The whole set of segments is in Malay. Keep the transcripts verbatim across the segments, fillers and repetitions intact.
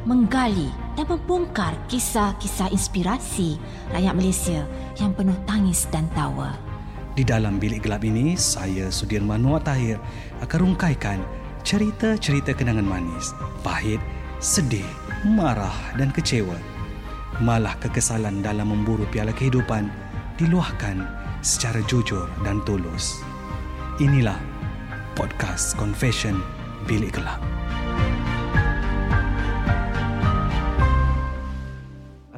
menggali dan membongkar kisah-kisah inspirasi rakyat Malaysia yang penuh tangis dan tawa. Di dalam bilik gelap ini, saya Sudirman Muhammad Tahir akan rungkaikan cerita-cerita kenangan manis, pahit, sedih, marah dan kecewa. Malah kekesalan dalam memburu piala kehidupan diluahkan secara jujur dan tulus. Inilah podcast Confession Bilik Gelap.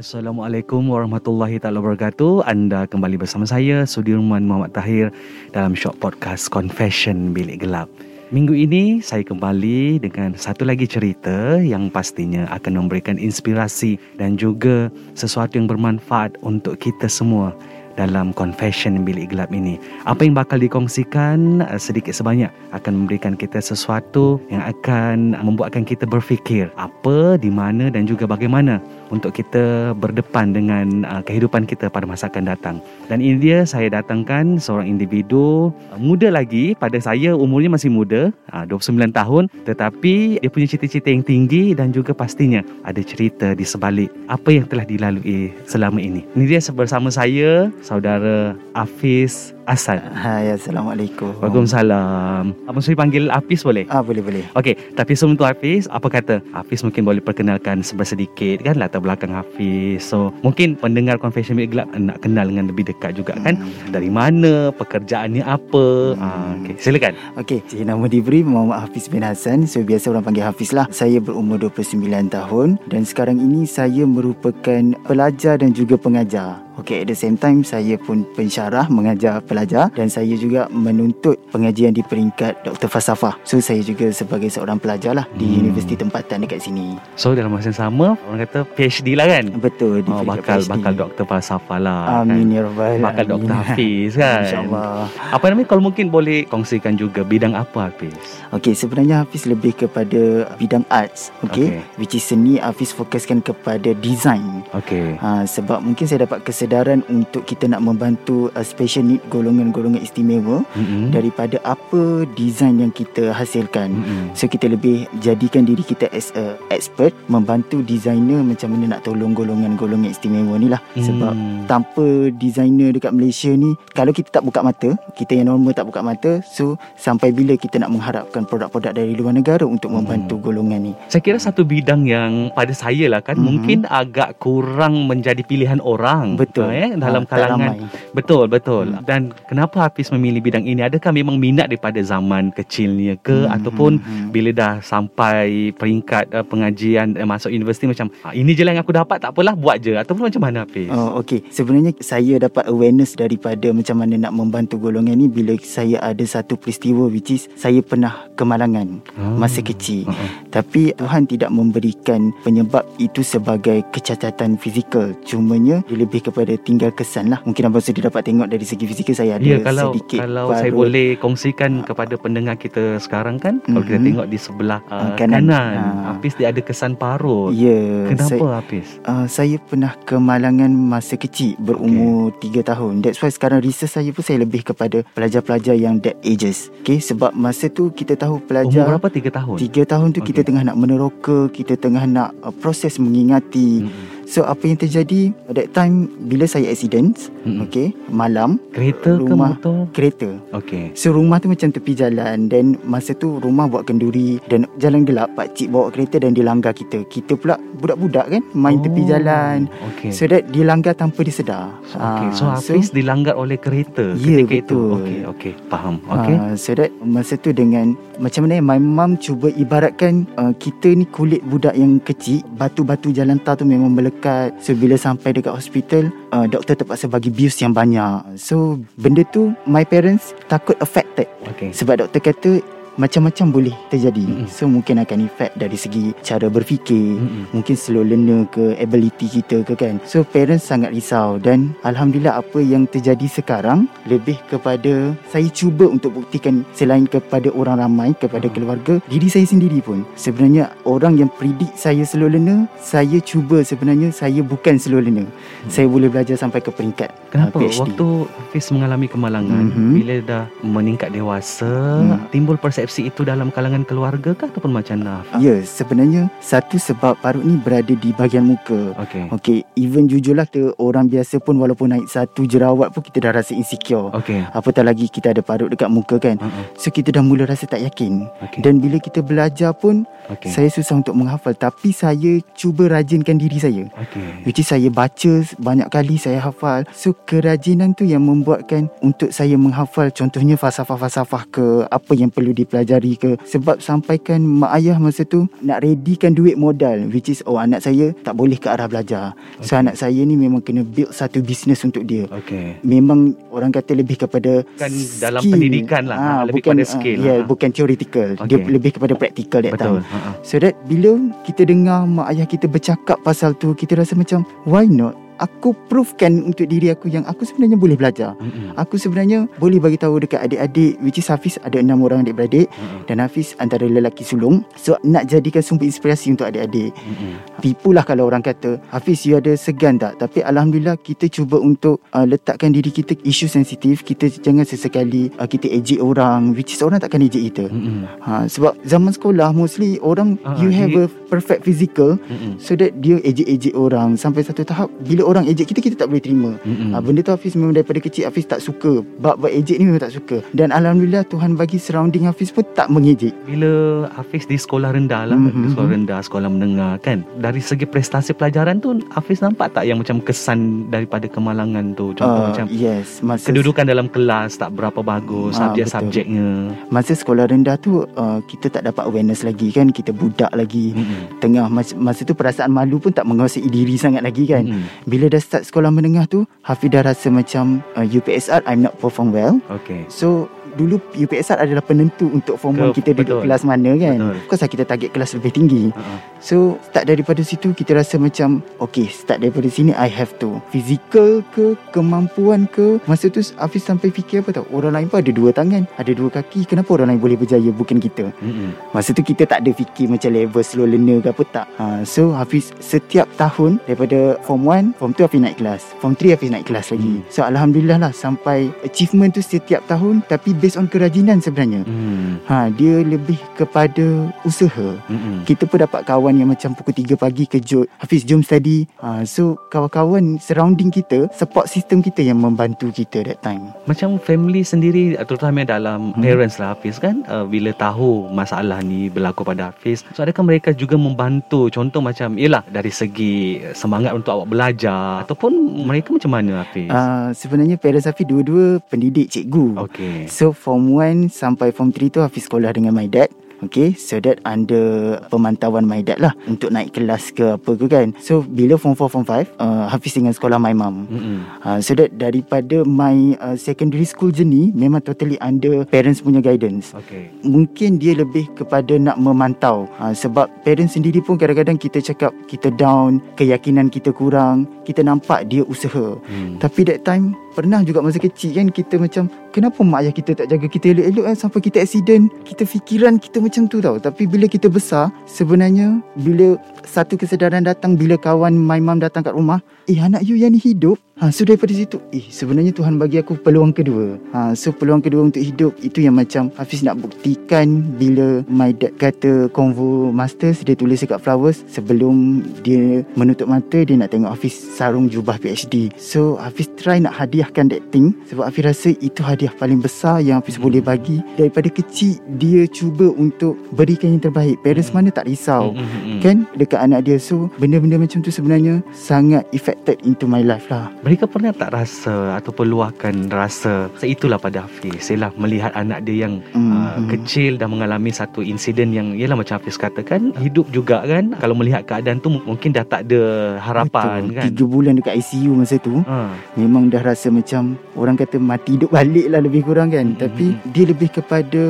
Assalamualaikum warahmatullahi taala wabarakatuh. Anda kembali bersama saya Sudirman Muhammad Tahir dalam Shock Podcast Confession Bilik Gelap. Minggu ini saya kembali dengan satu lagi cerita yang pastinya akan memberikan inspirasi dan juga sesuatu yang bermanfaat untuk kita semua dalam Confession Bilik Gelap ini. Apa yang bakal dikongsikan sedikit sebanyak akan memberikan kita sesuatu yang akan membuatkan kita berfikir apa, di mana dan juga bagaimana untuk kita berdepan dengan uh, kehidupan kita pada masa akan datang. Dan ini dia, saya datangkan seorang individu uh, muda lagi pada saya, umurnya masih muda, uh, dua puluh sembilan tahun, tetapi dia punya cita-cita yang tinggi dan juga pastinya ada cerita di sebalik apa yang telah dilalui selama ini. Ini dia bersama saya, saudara Hafiz Hassan. Hai, Assalamualaikum. Waalaikumsalam. Abang Suri panggil Hafiz boleh? Ah, boleh, boleh. Okey, tapi sebelum tu Hafiz, apa kata Hafiz mungkin boleh perkenalkan sedikit kan latar belakang Hafiz. So mungkin pendengar Confession Bilik Gelap nak kenal dengan lebih dekat juga kan, hmm. dari mana, pekerjaannya apa, hmm. ah, okay. Silakan. Okey, nama diberi Muhammad Hafiz bin Hassan, so biasa orang panggil Hafiz lah. Saya berumur dua puluh sembilan tahun dan sekarang ini saya merupakan pelajar dan juga pengajar. Okey, at the same time saya pun pensyarah, mengajar pelajar dan saya juga menuntut pengajian di peringkat Doktor Falsafah. So saya juga sebagai seorang pelajar lah di hmm. universiti tempatan dekat sini. So dalam masa yang sama orang kata PhD lah kan? Betul, di oh, bakal PhD. Bakal Doktor Falsafah lah. Amin kan? Ya Rabbal Alamin. Bakal Doktor Hafiz kan? InsyaAllah. Apa namanya, kalau mungkin boleh kongsikan juga bidang apa Hafiz? Okey, sebenarnya Hafiz lebih kepada bidang arts. Okey, okay. Which is seni, Hafiz fokuskan kepada design. Okey. Ha, sebab mungkin saya dapat kes kesedaran untuk kita nak membantu uh, special need, golongan-golongan istimewa, mm-hmm. daripada apa design yang kita hasilkan. Mm-hmm. So kita lebih jadikan diri kita as a expert, membantu designer macam mana nak tolong golongan-golongan istimewa ni lah. Mm. Sebab tanpa designer dekat Malaysia ni, kalau kita tak buka mata, kita yang normal tak buka mata, so sampai bila kita nak mengharapkan produk-produk dari luar negara untuk mm. membantu golongan ni. Saya kira satu bidang yang pada saya lah kan, mm-hmm. mungkin agak kurang menjadi pilihan orang. Betul. Betul, eh, dalam kalangan ramai. Betul, betul. Hmm. Dan kenapa Hafiz memilih bidang ini? Adakah memang minat daripada zaman kecilnya ke, hmm, ataupun hmm, bila dah sampai peringkat uh, pengajian uh, masuk universiti macam ah, ini je lah yang aku dapat, tak apalah, buat je, ataupun macam mana Hafiz? Oh, okey. Sebenarnya saya dapat awareness daripada macam mana nak membantu golongan ni bila saya ada satu peristiwa, which is saya pernah kemalangan hmm. masa kecil. Hmm. Tapi Tuhan tidak memberikan penyebab itu sebagai kecacatan fizikal. Cumanya lebih kepada ada tinggal kesan lah. Mungkin abang sudah dapat tengok dari segi fizikal saya ada, ya, kalau, sedikit kalau baru. Saya boleh kongsikan kepada pendengar kita sekarang kan, mm-hmm. kalau kita tengok di sebelah uh, kanan, kanan ha. Hafiz dia ada kesan parut. Ya. Kenapa saya, Hafiz? Uh, saya pernah kemalangan masa kecil berumur okay. tiga tahun. That's why sekarang research saya pun saya lebih kepada pelajar-pelajar yang that ages. Okay, sebab masa tu kita tahu pelajar umur berapa? tiga tahun? tiga tahun tu okay. kita tengah nak meneroka, kita tengah nak uh, proses mengingati. Mm-hmm. So apa yang terjadi that time bila saya accident, mm-hmm. okey, malam, kereta rumah, ke motor? Kereta. Okey. So rumah tu macam tepi jalan, dan masa tu rumah buat kenduri dan jalan gelap, pak cik bawa kereta dan dia langgar kita. Kita pula budak-budak kan main oh, tepi jalan. Okay. So that dia langgar tanpa dia sedar. So, okay. So Hafiz so, dilanggar oleh kereta yeah, ketika betul. Itu. Okey, okey, faham. Okey. Uh, so that masa tu dengan macam mana my mum cuba ibaratkan uh, kita ni kulit budak yang kecil, batu-batu jalan tar tu memang melekat. So bila sampai dekat hospital, uh, doktor terpaksa bagi bius yang banyak. So benda tu my parents takut affected okay. Sebab doktor kata macam-macam boleh terjadi. Mm-hmm. So mungkin akan efek dari segi cara berfikir, mm-hmm. mungkin slow learner ke, ability kita ke kan. So parents sangat risau, dan alhamdulillah apa yang terjadi sekarang lebih kepada saya cuba untuk buktikan selain kepada orang ramai, kepada mm-hmm. keluarga, diri saya sendiri pun. Sebenarnya orang yang predict saya slow learner, saya cuba sebenarnya saya bukan slow learner. Mm-hmm. Saya boleh belajar sampai ke peringkat kenapa P H D. Waktu Hafiz mengalami kemalangan, mm-hmm. bila dah meningkat dewasa, mm-hmm. timbul persepsi itu dalam kalangan keluarga kah ataupun macam mana? Ya, sebenarnya satu sebab parut ni berada di bahagian muka. Okey. Okey, even jujurlah tu orang biasa pun walaupun naik satu jerawat pun kita dah rasa insecure. Okay. Apatah lagi kita ada parut dekat muka kan. Uh-uh. So kita dah mula rasa tak yakin. Okay. Dan bila kita belajar pun okay. saya susah untuk menghafal, tapi saya cuba rajinkan diri saya. Okey. Which is saya baca banyak kali, saya hafal. So kerajinan tu yang membuatkan untuk saya menghafal contohnya falsafah-falsafah ke apa yang perlu dipelajari jari ke, sebab sampaikan mak ayah masa tu nak readykan duit modal, which is oh anak saya tak boleh ke arah belajar. Okay. So anak saya ni memang kena build satu bisnes untuk dia. Okay. Memang orang kata lebih kepada bukan skill. Dalam pendidikan lah, ha, lebih bukan, kepada skill. Ya, yeah, lah. Bukan theoretical. Okay. Dia lebih kepada practical that time. Uh-huh. So that bila kita dengar mak ayah kita bercakap pasal tu, kita rasa macam why not? Aku proofkan untuk diri aku yang aku sebenarnya boleh belajar. Mm-hmm. Aku sebenarnya boleh bagi tahu dekat adik-adik, which is Hafiz ada enam orang adik-beradik, mm-hmm. dan Hafiz antara lelaki sulung. So nak jadikan sumber inspirasi untuk adik-adik. Mm-hmm. Tipulah kalau orang kata Hafiz you ada segan tak? Tapi alhamdulillah kita cuba untuk uh, letakkan diri kita isu sensitif. Kita jangan sesekali uh, kita ejek orang, which is orang takkan ejek kita. Mm-hmm. ha, Sebab zaman sekolah mostly orang uh, you have he... a perfect physical, mm-hmm. so that dia ejek-ejek orang sampai satu tahap bila orang ejek kita, kita tak boleh terima. Mm-hmm. ha, Benda tu Hafiz memang daripada kecil Hafiz tak suka. Bab-bab ejek ni memang tak suka. Dan alhamdulillah Tuhan bagi surrounding Hafiz pun tak mengejek. Bila Hafiz di sekolah rendah lah, mm-hmm. sekolah rendah, sekolah menengah kan, dari segi prestasi pelajaran tu Hafiz nampak tak yang macam kesan daripada kemalangan tu? Contoh uh, macam yes, masa kedudukan dalam kelas tak berapa bagus, ha, subjek-subjeknya. Masa sekolah rendah tu uh, kita tak dapat awareness lagi kan, kita budak lagi. Mm-hmm. Tengah masa, masa tu perasaan malu pun tak menguasai diri sangat lagi kan. Mm-hmm. Bila dah start sekolah menengah tu, Hafiz dah rasa macam uh, U P S R I'm not perform well. Okay. So dulu U P S R adalah penentu untuk form one kita duduk betul. Kelas mana kan. Bukan kita target kelas lebih tinggi. Uh-huh. So start daripada situ kita rasa macam okay, start daripada sini I have to physical ke, kemampuan ke. Masa tu Hafiz sampai fikir apa tau, orang lain pun ada dua tangan, ada dua kaki, kenapa orang lain boleh berjaya bukan kita. Mm-hmm. Masa tu kita tak ada fikir macam level slow learner ke apa tak. ha, So Hafiz setiap tahun daripada form one, form two Hafiz naik kelas, form three Hafiz naik kelas lagi. Mm. So alhamdulillah lah sampai achievement tu setiap tahun, tapi based on kerajinan sebenarnya. Mm. ha, Dia lebih kepada usaha. Mm-mm. Kita pun dapat kawan yang macam pukul tiga pagi kejut, Hafiz jom study. ha, So kawan-kawan surrounding kita, support system kita yang membantu kita that time. Macam family sendiri, terutama dalam mm. parents lah Hafiz kan, uh, bila tahu masalah ni berlaku pada Hafiz, so adakah mereka juga membantu? Contoh macam yelah dari segi semangat untuk awak belajar, ataupun mereka macam mana Hafiz? Uh, sebenarnya parents Hafiz dua-dua pendidik cikgu. Okay. So form one sampai form three tu Hafiz sekolah dengan my dad. Okay, so that under pemantauan my dad lah, untuk naik kelas ke apa ke kan. So bila form four, form five, uh, Hafiz dengan sekolah my mum. Mm-hmm. uh, So that daripada my uh, secondary school journey memang totally under parents punya guidance. Okay. Mungkin dia lebih kepada nak memantau, uh, sebab parents sendiri pun kadang-kadang kita cakap kita down, keyakinan kita kurang, kita nampak dia usaha. Mm. Tapi that time pernah juga masa kecil kan, kita macam kenapa mak ayah kita tak jaga kita elok-elok kan, sampai kita aksiden. Kita fikiran kita macam tu tau. Tapi bila kita besar, sebenarnya bila satu kesedaran datang, bila kawan my mum datang kat rumah, eh anak you yang ni hidup. Ha, so daripada situ, eh sebenarnya Tuhan bagi aku peluang kedua. ha, So peluang kedua untuk hidup, itu yang macam Hafiz nak buktikan. Bila my dad kata convo masters, dia tulis dekat flowers, sebelum dia menutup mata, dia nak tengok Hafiz sarung jubah P H D. So Hafiz try nak hadiahkan that thing, sebab Hafiz rasa itu hadiah paling besar yang Hafiz hmm. boleh bagi. Daripada kecil dia cuba untuk berikan yang terbaik. Parents hmm. mana tak risau hmm. kan dekat anak dia. So benda-benda macam tu sebenarnya sangat affected into my life lah. mereka pernah tak rasa ataupun luahkan rasa itulah pada Hafiz, ialah melihat anak dia yang mm-hmm. uh, kecil dan mengalami satu insiden yang ialah macam Hafiz katakan, hidup juga kan. Kalau melihat keadaan tu mungkin dah tak ada harapan. Betul. Kan tujuh bulan dekat I C U masa tu ha. Memang dah rasa macam orang kata mati hidup balik lah lebih kurang kan. Mm-hmm. Tapi dia lebih kepada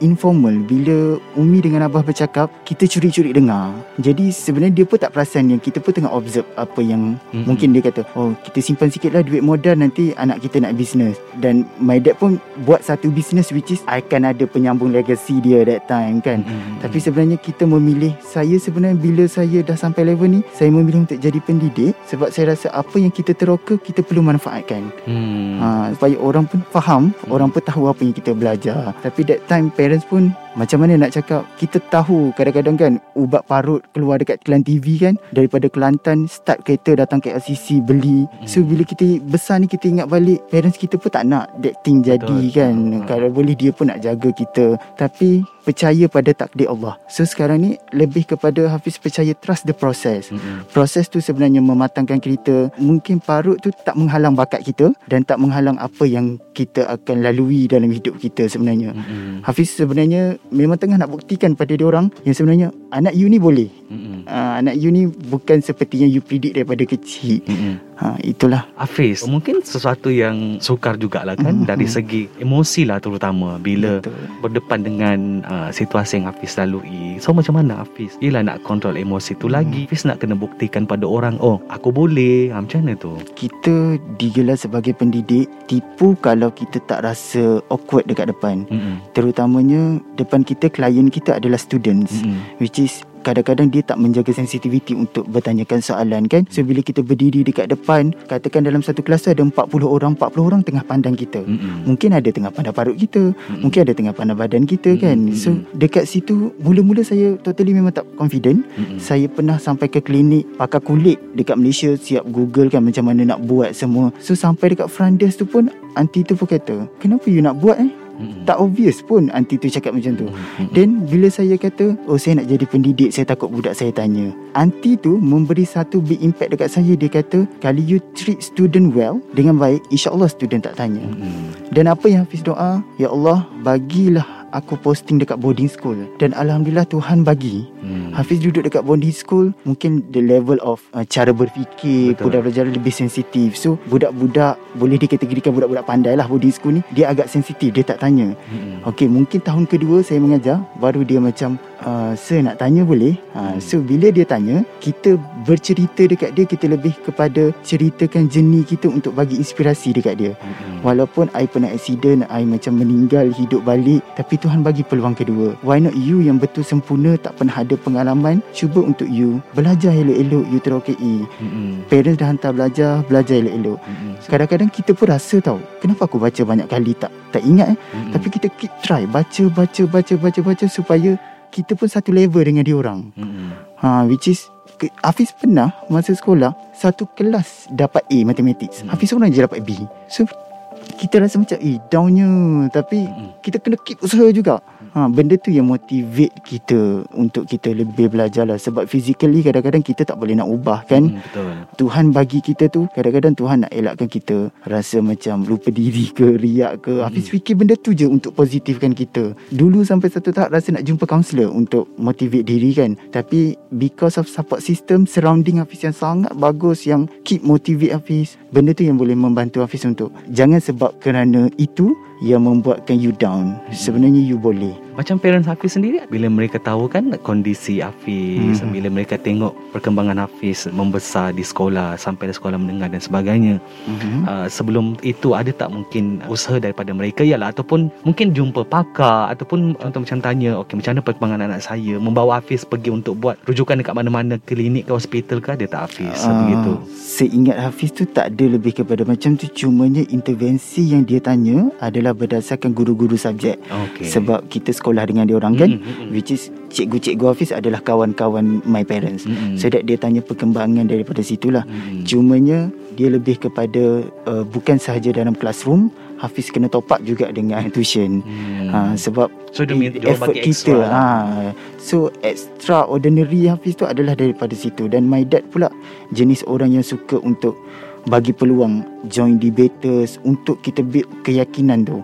informal. Bila Umi dengan Abah bercakap, kita curi-curi dengar. Jadi sebenarnya dia pun tak perasan yang kita pun tengah observe apa yang mm-hmm. mungkin dia kata, oh kita simpan sikit lah duit modal, nanti anak kita nak bisnes. Dan my dad pun buat satu bisnes which is akan ada penyambung legacy dia that time kan. Mm-hmm. Tapi sebenarnya kita memilih, saya sebenarnya bila saya dah sampai level ni, saya memilih untuk jadi pendidik sebab saya rasa apa yang kita teroka kita perlu manfaatkan. Mm. Ha, supaya orang pun faham, mm. orang pun tahu apa yang kita belajar. Tapi that time parents pun macam mana nak cakap, kita tahu kadang-kadang kan ubat parut keluar dekat Kelantan T V kan, daripada Kelantan start kereta datang K L C C beli. hmm. So bila kita besar ni kita ingat balik, parents kita pun tak nak that thing jadi. Betul, kan. hmm. Kalau boleh dia pun nak jaga kita, tapi percaya pada takdir Allah. So sekarang ni lebih kepada Hafiz percaya, trust the process. Mm-hmm. Proses tu sebenarnya mematangkan kita. Mungkin parut tu tak menghalang bakat kita dan tak menghalang apa yang kita akan lalui dalam hidup kita sebenarnya. Mm-hmm. Hafiz sebenarnya memang tengah nak buktikan pada dia orang yang sebenarnya anak you ni boleh. Mm-hmm. Uh, anak you ni bukan seperti yang you predict daripada kecil. Mm-hmm. Ha, itulah Hafiz. Mungkin sesuatu yang sukar jugalah kan, mm-hmm. dari segi emosi lah terutama bila betul. Berdepan dengan uh, situasi yang Hafiz lalui. So macam mana Hafiz yelah nak kontrol emosi tu mm. lagi? Hafiz nak kena buktikan pada orang, oh aku boleh. ha, Macam mana tu? Kita digelar sebagai pendidik, tipu kalau kita tak rasa awkward dekat depan. mm-hmm. Terutamanya depan kita, klien kita adalah students. mm-hmm. Which is kadang-kadang dia tak menjaga sensitiviti untuk bertanyakan soalan kan. So bila kita berdiri dekat depan, katakan dalam satu kelas tu ada empat puluh orang, empat puluh orang tengah pandang kita. Mm-hmm. Mungkin ada tengah pandang parut kita, mm-hmm. mungkin ada tengah pandang badan kita kan. Mm-hmm. So dekat situ mula-mula saya totally memang tak confident. Mm-hmm. Saya pernah sampai ke klinik pakai kulit dekat Malaysia, siap Google kan macam mana nak buat semua. So sampai dekat front desk tu pun aunty tu pun kata, "Kenapa you nak buat eh?" Mm-hmm. Tak obvious pun aunty tu cakap macam tu. Mm-hmm. Then bila saya kata, oh saya nak jadi pendidik, saya takut budak saya tanya, aunty tu memberi satu big impact dekat saya. Dia kata, kali you treat student well, dengan baik, insyaAllah student tak tanya. Mm-hmm. Dan apa yang Hafiz doa, ya Allah bagilah aku posting dekat boarding school. Dan Alhamdulillah Tuhan bagi. hmm. Hafiz duduk dekat boarding school, mungkin the level of uh, cara berfikir betul. Budak belajar lebih sensitif. So budak-budak, boleh dikategorikan budak-budak pandai lah boarding school ni, dia agak sensitif, dia tak tanya. hmm. Okay, mungkin tahun kedua saya mengajar, baru dia macam uh, sir nak tanya boleh. uh, hmm. So bila dia tanya, kita bercerita dekat dia, kita lebih kepada ceritakan journey kita untuk bagi inspirasi dekat dia. hmm. Walaupun I pernah accident, I macam meninggal, hidup balik, tapi Tuhan bagi peluang kedua. Why not you yang betul sempurna, tak pernah ada pengalaman, cuba untuk you belajar elok-elok, you terokei. mm-hmm. Parents dah hantar belajar, belajar elok-elok. mm-hmm. Kadang-kadang kita pun rasa tau, kenapa aku baca banyak kali tak tak ingat eh? mm-hmm. Tapi kita keep try baca baca baca baca baca supaya kita pun satu level dengan dia orang. mm-hmm. Ha, which is Hafiz pernah masa sekolah satu kelas dapat A mathematics. mm-hmm. Hafiz seorang je dapat B. So kita rasa macam eh downnya, tapi mm. kita kena keep usaha juga. Ha, benda tu yang motivate kita untuk kita lebih belajar lah. Sebab physically kadang-kadang kita tak boleh nak ubah kan. mm, betul. Tuhan bagi kita tu, kadang-kadang Tuhan nak elakkan kita rasa macam lupa diri ke, riak ke. mm. Hafiz fikir benda tu je untuk positifkan kita. Dulu sampai satu tahap rasa nak jumpa kaunselor untuk motivate diri kan. Tapi because of support system surrounding Hafiz yang sangat bagus, yang keep motivate Hafiz, benda tu yang boleh membantu Hafiz untuk jangan sebab kerana itu yang membuatkan you down. hmm. Sebenarnya you boleh. Macam parents Hafiz sendiri, bila mereka tahu kan kondisi Hafiz, hmm. bila mereka tengok perkembangan Hafiz membesar di sekolah, sampai di sekolah menengah dan sebagainya, hmm. uh, sebelum itu ada tak mungkin usaha daripada mereka, ialah ataupun mungkin jumpa pakar, ataupun contoh macam tanya, okay, macam mana perkembangan anak saya, membawa Hafiz pergi untuk buat rujukan dekat mana-mana, klinik ke hospital ke, ada tak Hafiz uh, begitu? Seingat Hafiz tu tak ada lebih kepada macam tu. Cumanya intervensi yang dia tanya adalah berdasarkan guru-guru subjek. okay. Sebab kita sekolah dengan dia orang kan. mm-hmm. Which is cikgu-cikgu Hafiz adalah kawan-kawan my parents. mm-hmm. So that dia tanya perkembangan daripada situlah. mm-hmm. Cumanya dia lebih kepada uh, bukan sahaja dalam classroom, Hafiz kena top up juga dengan tuition. hmm. ha, Sebab so, dia, dia effort kita lah. ha. So extraordinary Hafiz tu adalah daripada situ. Dan my dad pula jenis orang yang suka untuk bagi peluang join debaters untuk kita build keyakinan tu.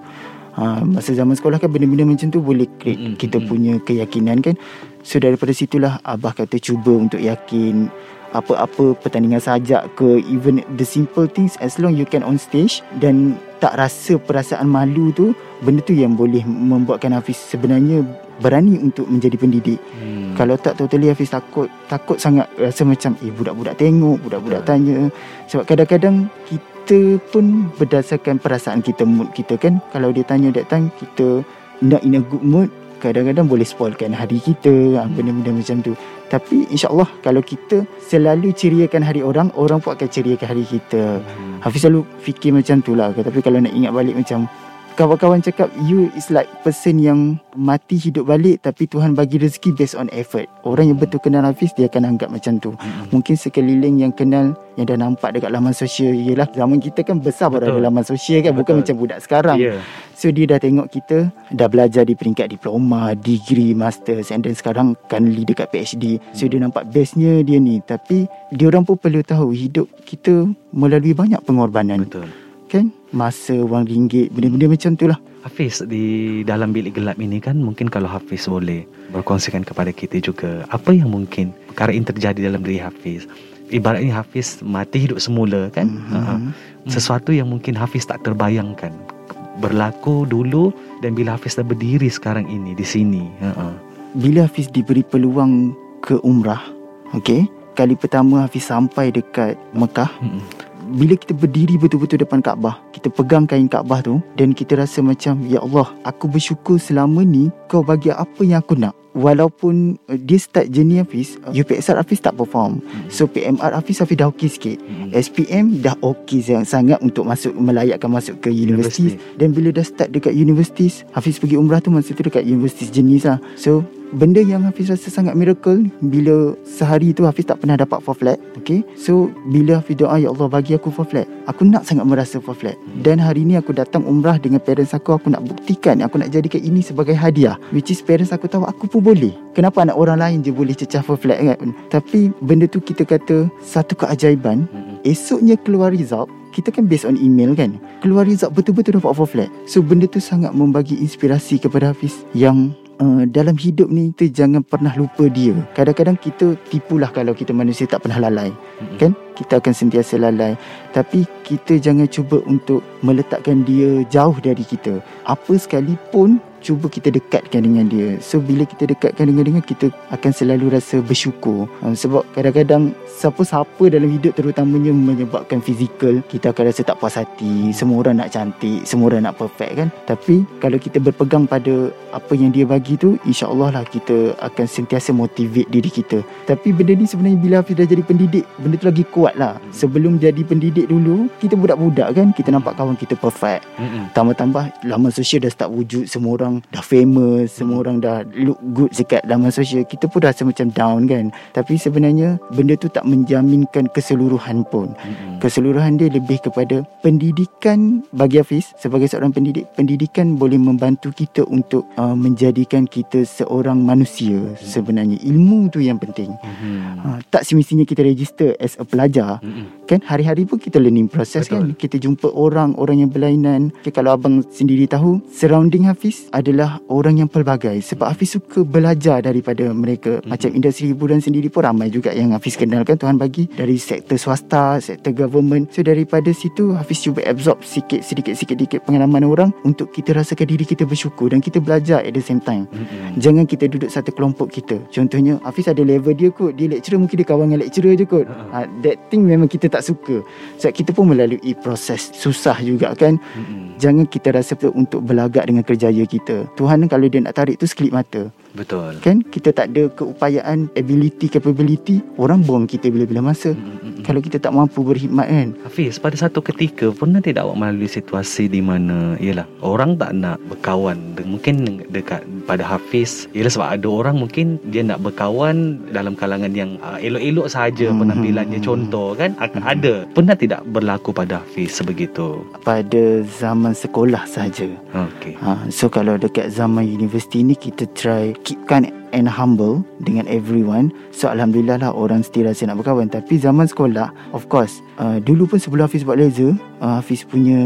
Ha, masa zaman sekolah kan benda-benda macam tu boleh create mm-hmm. kita punya keyakinan kan. So daripada situlah Abah kata cuba untuk yakin, apa-apa pertandingan sajak ke, even the simple things, as long you can on stage dan tak rasa perasaan malu tu, benda tu yang boleh membuatkan Hafiz sebenarnya berani untuk menjadi pendidik. hmm. Kalau tak, totally Hafiz takut takut sangat, rasa macam eh budak-budak tengok, budak-budak tanya. Sebab kadang-kadang kita kita pun berdasarkan perasaan kita, mood kita kan. Kalau dia tanya that time, kita not in a good mood, kadang-kadang boleh spoilkan hari kita, hmm. benda-benda macam tu. Tapi insyaAllah kalau kita selalu ceriakan hari orang, orang pun akan ceriakan hari kita. hmm. Hafiz selalu fikir macam tu lah. Tapi kalau nak ingat balik macam kawan-kawan cakap, you is like person yang mati hidup balik, tapi Tuhan bagi rezeki based on effort. Orang yang betul kenal Hafiz, dia akan anggap macam tu. hmm. Mungkin sekeliling yang kenal, yang dah nampak dekat laman sosial, yelah zaman kita kan besar pada laman sosial kan, bukan betul. Macam budak sekarang. yeah. So dia dah tengok kita dah belajar di peringkat diploma, degree, masters, and then sekarang currently dekat P H D. So hmm. dia nampak base-nya dia ni. Tapi dia orang pun perlu tahu hidup kita melalui banyak pengorbanan. Betul kan? Masa, wang ringgit, benda-benda macam tu lah. Hafiz, di dalam bilik gelap ini kan, mungkin kalau Hafiz boleh berkongsikan kepada kita juga apa yang mungkin perkara yang terjadi dalam diri Hafiz. Ibaratnya Hafiz mati hidup semula kan. mm-hmm. uh-huh. Sesuatu yang mungkin Hafiz tak terbayangkan berlaku dulu, dan bila Hafiz dah berdiri sekarang ini di sini. uh-huh. Bila Hafiz diberi peluang ke umrah, okay, kali pertama Hafiz sampai dekat Mekah. mm-hmm. Bila kita berdiri betul-betul depan Kaabah, kita pegang kain Kaabah tu, dan kita rasa macam, ya Allah, aku bersyukur selama ni kau bagi apa yang aku nak. Walaupun uh, dia start journey Hafiz, uh, U P S R Hafiz tak perform. hmm. So P M R Hafiz Hafiz dah okey sikit. hmm. S P M dah okey sangat untuk masuk, melayakkan masuk ke universiti. Dan bila dah start dekat universiti, Hafiz pergi umrah tu masa tu dekat universiti jenis lah. So benda yang Hafiz rasa sangat miracle, bila sehari tu Hafiz tak pernah dapat four flat. Okay, so bila Hafiz doa, ya Allah bagi aku four flat, aku nak sangat merasa four flat. Dan hari ni aku datang umrah dengan parents aku, aku nak buktikan, aku nak jadikan ini sebagai hadiah, which is parents aku tahu aku pun boleh. Kenapa anak orang lain je boleh cecah four flat kan? Tapi benda tu kita kata satu keajaiban. Esoknya keluar result, kita kan based on email kan, keluar result betul-betul dapat four flat. So benda tu sangat membagi inspirasi kepada Hafiz yang Uh, dalam hidup ni kita jangan pernah lupa dia. Kadang-kadang kita tipulah kalau kita manusia tak pernah lalai. mm-hmm. Kan? Kita akan sentiasa lalai. Tapi kita jangan cuba untuk meletakkan dia jauh dari kita. Apa sekalipun, cuba kita dekatkan dengan dia. So bila kita dekatkan dengan dia, kita akan selalu rasa bersyukur. uh, Sebab kadang-kadang siapa-siapa dalam hidup, terutamanya menyebabkan fizikal, kita akan rasa tak puas hati. Semua orang nak cantik, semua orang nak perfect kan. Tapi kalau kita berpegang pada apa yang dia bagi tu, InsyaAllah lah kita akan sentiasa motivate diri kita. Tapi benda ni sebenarnya bila Hafiz dah jadi pendidik, benda tu lagi kuat lah. Sebelum jadi pendidik dulu, kita budak-budak kan, kita nampak kawan kita perfect. Mm-mm. Tambah-tambah laman sosial dah start wujud, semua orang dah famous, semua orang dah look good dekat dalam sosial, kita pun rasa macam down kan. Tapi sebenarnya benda tu tak menjaminkan keseluruhan pun. mm-hmm. Keseluruhan dia lebih kepada pendidikan. Bagi Hafiz sebagai seorang pendidik, pendidikan boleh membantu kita untuk uh, menjadikan kita seorang manusia. mm-hmm. Sebenarnya ilmu tu yang penting. mm-hmm. uh, Tak semestinya kita register as a pelajar. mm-hmm. Kan hari-hari pun kita learning process. Betul. Kan kita jumpa orang, orang yang berlainan. Okay, kalau abang sendiri tahu, surrounding Hafiz adalah orang yang pelbagai. Sebab Hafiz suka belajar daripada mereka. Macam industri hiburan sendiri pun ramai juga yang Hafiz kenalkan, Tuhan bagi, dari sektor swasta, sektor government. So daripada situ Hafiz cuba absorb sikit sedikit-sedikit pengalaman orang, untuk kita rasakan diri kita bersyukur, dan kita belajar at the same time. mm-hmm. Jangan kita duduk satu kelompok kita. Contohnya Hafiz ada level dia kot, dia lecturer, mungkin dia kawan dengan lecturer je kot. uh-huh. uh, That thing memang kita tak suka. Sebab so, kita pun melalui proses susah juga kan. mm-hmm. Jangan kita rasa untuk berlagak dengan kerjaya kita. Tuhan kalau dia nak tarik tu sekelip mata. Betul. Kan kita tak ada keupayaan, ability, capability, orang buang kita bila-bila masa. Mm-hmm. Kalau kita tak mampu berkhidmat kan. Hafiz, pada satu ketika pernah tidak awak melalui situasi di mana ialah orang tak nak berkawan? Mungkin dekat pada Hafiz, ialah sebab ada orang mungkin dia nak berkawan dalam kalangan yang uh, elok-elok sahaja mm-hmm. penampilannya, contoh kan. mm-hmm. Ada pernah tidak berlaku pada Hafiz sebegitu? Pada zaman sekolah sahaja. Okay. ha, So kalau dekat zaman universiti ni, kita try keep connect and humble dengan everyone. So alhamdulillah lah orang still rasa nak berkawan. Tapi zaman sekolah, of course, uh, dulu pun sebelum Hafiz buat laser, uh, Hafiz punya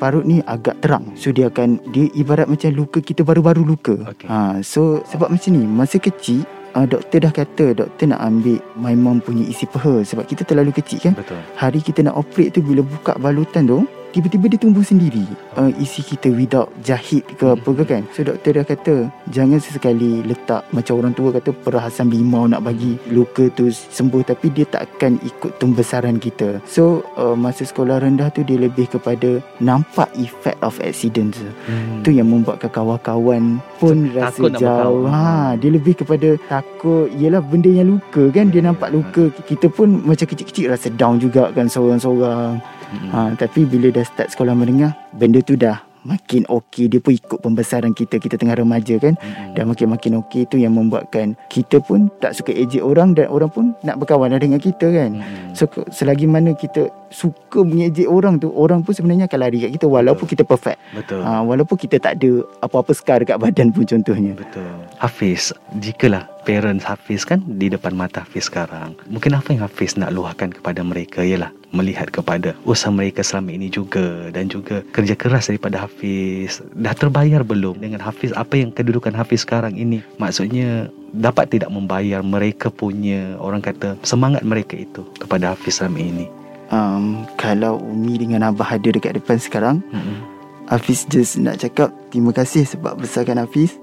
parut ni agak terang. So dia akan, dia ibarat macam luka kita baru-baru luka, okay. uh, So sebab macam ni, masa kecil Uh, doktor dah kata doktor nak ambil my mom punya isi peha sebab kita terlalu kecil kan. Betul. Hari kita nak operate tu, bila buka balutan tu, tiba-tiba dia tumbuh sendiri uh, isi kita without jahit ke apa ke kan. So doktor dah kata jangan sesekali letak, macam orang tua kata perahasan limau nak bagi luka tu sembuh, tapi dia tak akan ikut pembesaran kita. So uh, masa sekolah rendah tu dia lebih kepada nampak effect of accident tu, hmm. tu yang membuatkan kawan-kawan pun so, rasa jauh. ha, Dia lebih kepada takut, yelah benda yang luka kan, dia nampak luka. Kita pun macam kecil-kecil rasa down juga kan, seorang-seorang. hmm. ha, Tapi bila dah start sekolah menengah, benda tu dah makin okey. Dia pun ikut pembesaran kita, kita tengah remaja kan, hmm. dah makin-makin okey. Tu yang membuatkan kita pun tak suka ejek orang, dan orang pun nak berkawan dengan kita kan. hmm. So selagi mana kita suka mengejek orang tu, orang pun sebenarnya akan lari kat kita walaupun Betul. Kita perfect. Betul. Ha, walaupun kita tak ada apa-apa scar dekat badan pun contohnya. Betul. Hafiz, jikalah parents Hafiz kan di depan mata Hafiz sekarang, mungkin apa yang Hafiz nak luahkan kepada mereka ialah melihat kepada usaha mereka selama ini juga, dan juga kerja keras daripada Hafiz. Dah terbayar belum dengan Hafiz apa yang kedudukan Hafiz sekarang ini? Maksudnya dapat tidak membayar mereka punya, orang kata, semangat mereka itu kepada Hafiz selama ini? Um, kalau Umi dengan Abah ada dekat depan sekarang, mm-hmm. Hafiz just nak cakap terima kasih sebab besarkan Hafiz.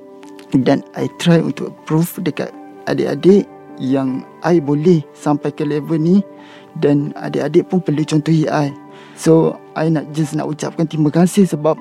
Dan I try untuk prove dekat adik-adik yang I boleh sampai ke level ni, dan adik-adik pun perlu contohi I. So I nak just nak ucapkan terima kasih sebab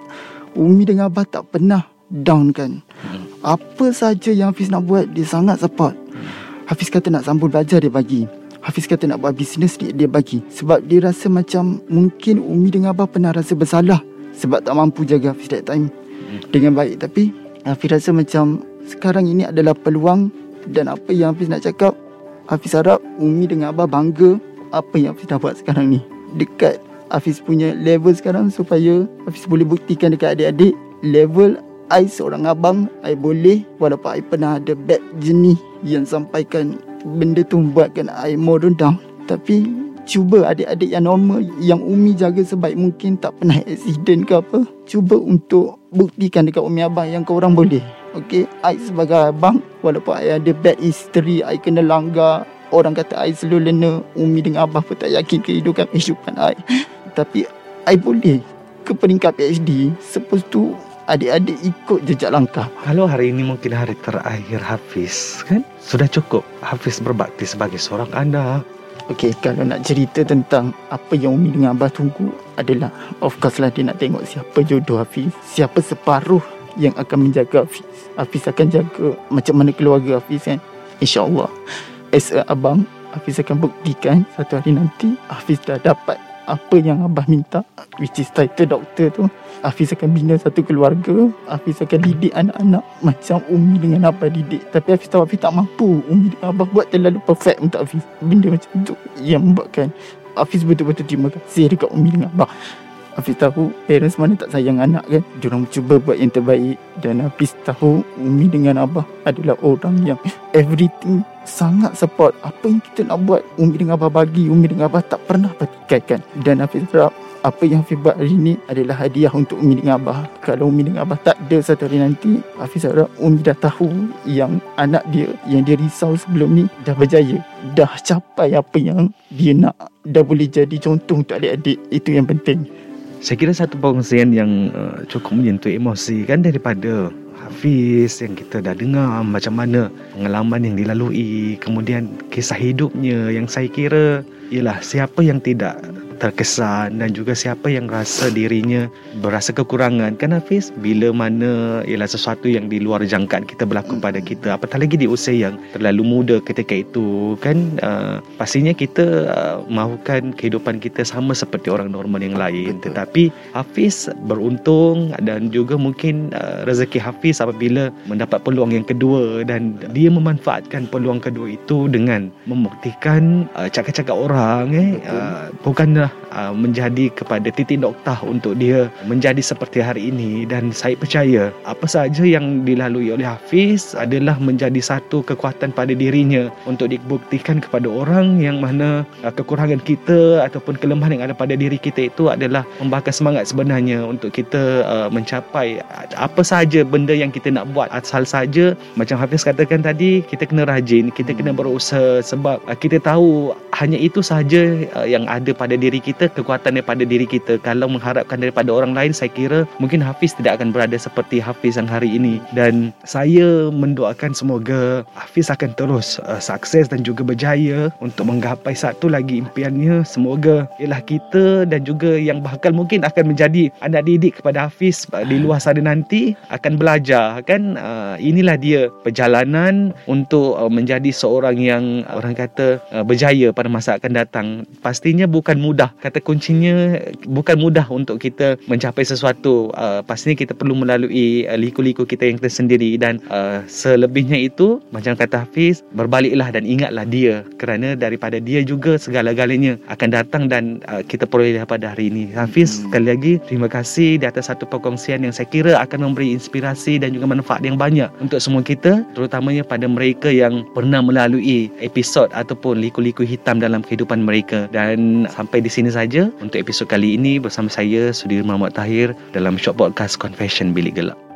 Umi dengan Abah tak pernah down kan. mm-hmm. Apa saja yang Hafiz nak buat, dia sangat support. mm-hmm. Hafiz kata nak sambung belajar, dia bagi. Hafiz kata nak buat bisnes, dia, dia bagi. Sebab dia rasa macam mungkin Umi dengan Abah pernah rasa bersalah sebab tak mampu jaga Hafiz that time hmm. dengan baik. Tapi Hafiz rasa macam sekarang ini adalah peluang, dan apa yang Hafiz nak cakap, Hafiz harap Umi dengan Abah bangga apa yang Hafiz dah buat sekarang ni dekat Hafiz punya level sekarang, supaya Hafiz boleh buktikan dekat adik-adik level I seorang abang, I boleh, walaupun I pernah ada bad jenis yang sampaikan benda tu buatkan I more down. Tapi cuba adik-adik yang normal, yang Umi jaga sebaik mungkin, tak pernah accident ke apa, cuba untuk buktikan dekat Umi Abang yang korang boleh. Okay, I sebagai abang, walaupun I ada bad history, I kena langgar, orang kata I selalu lena, Umi dengan Abang pun tak yakin kehidupan kehidupan I, tapi I boleh ke peringkat P H D. Selepas tu adik-adik ikut jejak langkah. Kalau hari ini mungkin hari terakhir Hafiz kan, sudah cukup Hafiz berbakti sebagai seorang anak. Okey, kalau nak cerita tentang apa yang Umi dengan Abah tunggu adalah, of course lah, dia nak tengok siapa jodoh Hafiz, siapa separuh yang akan menjaga Hafiz. Hafiz akan jaga macam mana keluarga Hafiz kan. InsyaAllah as a abang, Hafiz akan buktikan satu hari nanti Hafiz dah dapat apa yang Abah minta, which is title doktor tu. Hafiz akan bina satu keluarga, Hafiz akan didik anak-anak macam Umi dengan Abah didik. Tapi Hafiz tahu Hafiz tak mampu, Umi dengan Abah buat terlalu perfect untuk Hafiz. Benda macam tu yang membuatkan Hafiz betul-betul terima kasih dekat Umi dengan Abah. Hafiz tahu parents mana tak sayang anak kan, diorang cuba buat yang terbaik. Dan Hafiz tahu Umi dengan Abah adalah orang yang everything sangat support. Apa yang kita nak buat, Umi dengan Abah bagi. Umi dengan Abah tak pernah pertikaikan. Dan Hafiz harap apa yang Hafiz buat hari ni adalah hadiah untuk Umi dengan Abah. Kalau Umi dengan Abah tak ada satu hari nanti, Hafiz harap Umi dah tahu yang anak dia, yang dia risau sebelum ni, dah berjaya, dah capai apa yang dia nak, dah boleh jadi contoh untuk adik-adik. Itu yang penting. Saya kira satu pengisian yang uh, cukup menyentuh emosi kan daripada Hafiz yang kita dah dengar macam mana pengalaman yang dilalui, kemudian kisah hidupnya yang saya kira ialah siapa yang tidak terkesan, dan juga siapa yang rasa dirinya berasa kekurangan kan Hafiz, bila mana ialah sesuatu yang di luar jangkaan kita berlaku pada kita, apatah lagi di usia yang terlalu muda ketika itu kan. Uh, pastinya kita uh, mahukan kehidupan kita sama seperti orang normal yang lain. Tetapi Hafiz beruntung, dan juga mungkin uh, rezeki Hafiz apabila mendapat peluang yang kedua, dan dia memanfaatkan peluang kedua itu dengan membuktikan uh, cakap-cakap orang eh, uh, bukanlah uh, menjadi kepada titik noktah untuk dia menjadi seperti hari ini. Dan saya percaya apa sahaja yang dilalui oleh Hafiz adalah menjadi satu kekuatan pada dirinya untuk dibuktikan kepada orang yang mana uh, kekurangan kita ataupun kelemahan yang ada pada diri kita itu adalah membakar semangat sebenarnya untuk kita uh, mencapai apa sahaja benda yang kita nak buat. Asal saja macam Hafiz katakan tadi, kita kena rajin, kita kena berusaha, sebab uh, kita tahu hanya itu sahaja uh, yang ada pada diri kita, kekuatan daripada diri kita. Kalau mengharapkan daripada orang lain, saya kira mungkin Hafiz tidak akan berada seperti Hafiz yang hari ini. Dan saya mendoakan semoga Hafiz akan terus uh, sukses dan juga berjaya untuk menggapai satu lagi impiannya. Semoga ialah kita dan juga yang bakal mungkin akan menjadi anak didik kepada Hafiz uh, di luar sana nanti akan belajar kan, uh, inilah dia perjalanan untuk uh, menjadi seorang yang uh, orang kata uh, berjaya pada masa akan datang. Pastinya bukan mudah, kata kuncinya bukan mudah untuk kita mencapai sesuatu. Uh, pastinya kita perlu melalui uh, liku-liku kita yang tersendiri, dan uh, selebihnya itu macam kata Hafiz, berbaliklah dan ingatlah dia, kerana daripada dia juga segala-galanya akan datang dan uh, kita peroleh daripada hari ini. Hafiz, sekali lagi terima kasih di atas satu perkongsian yang saya kira akan memberi inspirasi dan juga manfaat yang banyak untuk semua kita, terutamanya pada mereka yang pernah melalui episod ataupun liku-liku hitam dalam kehidupan mereka. Dan sampai di sini saja untuk episod kali ini bersama saya Sudirman Muhammad Tahir dalam Shock Podcast Confession Bilik Gelap.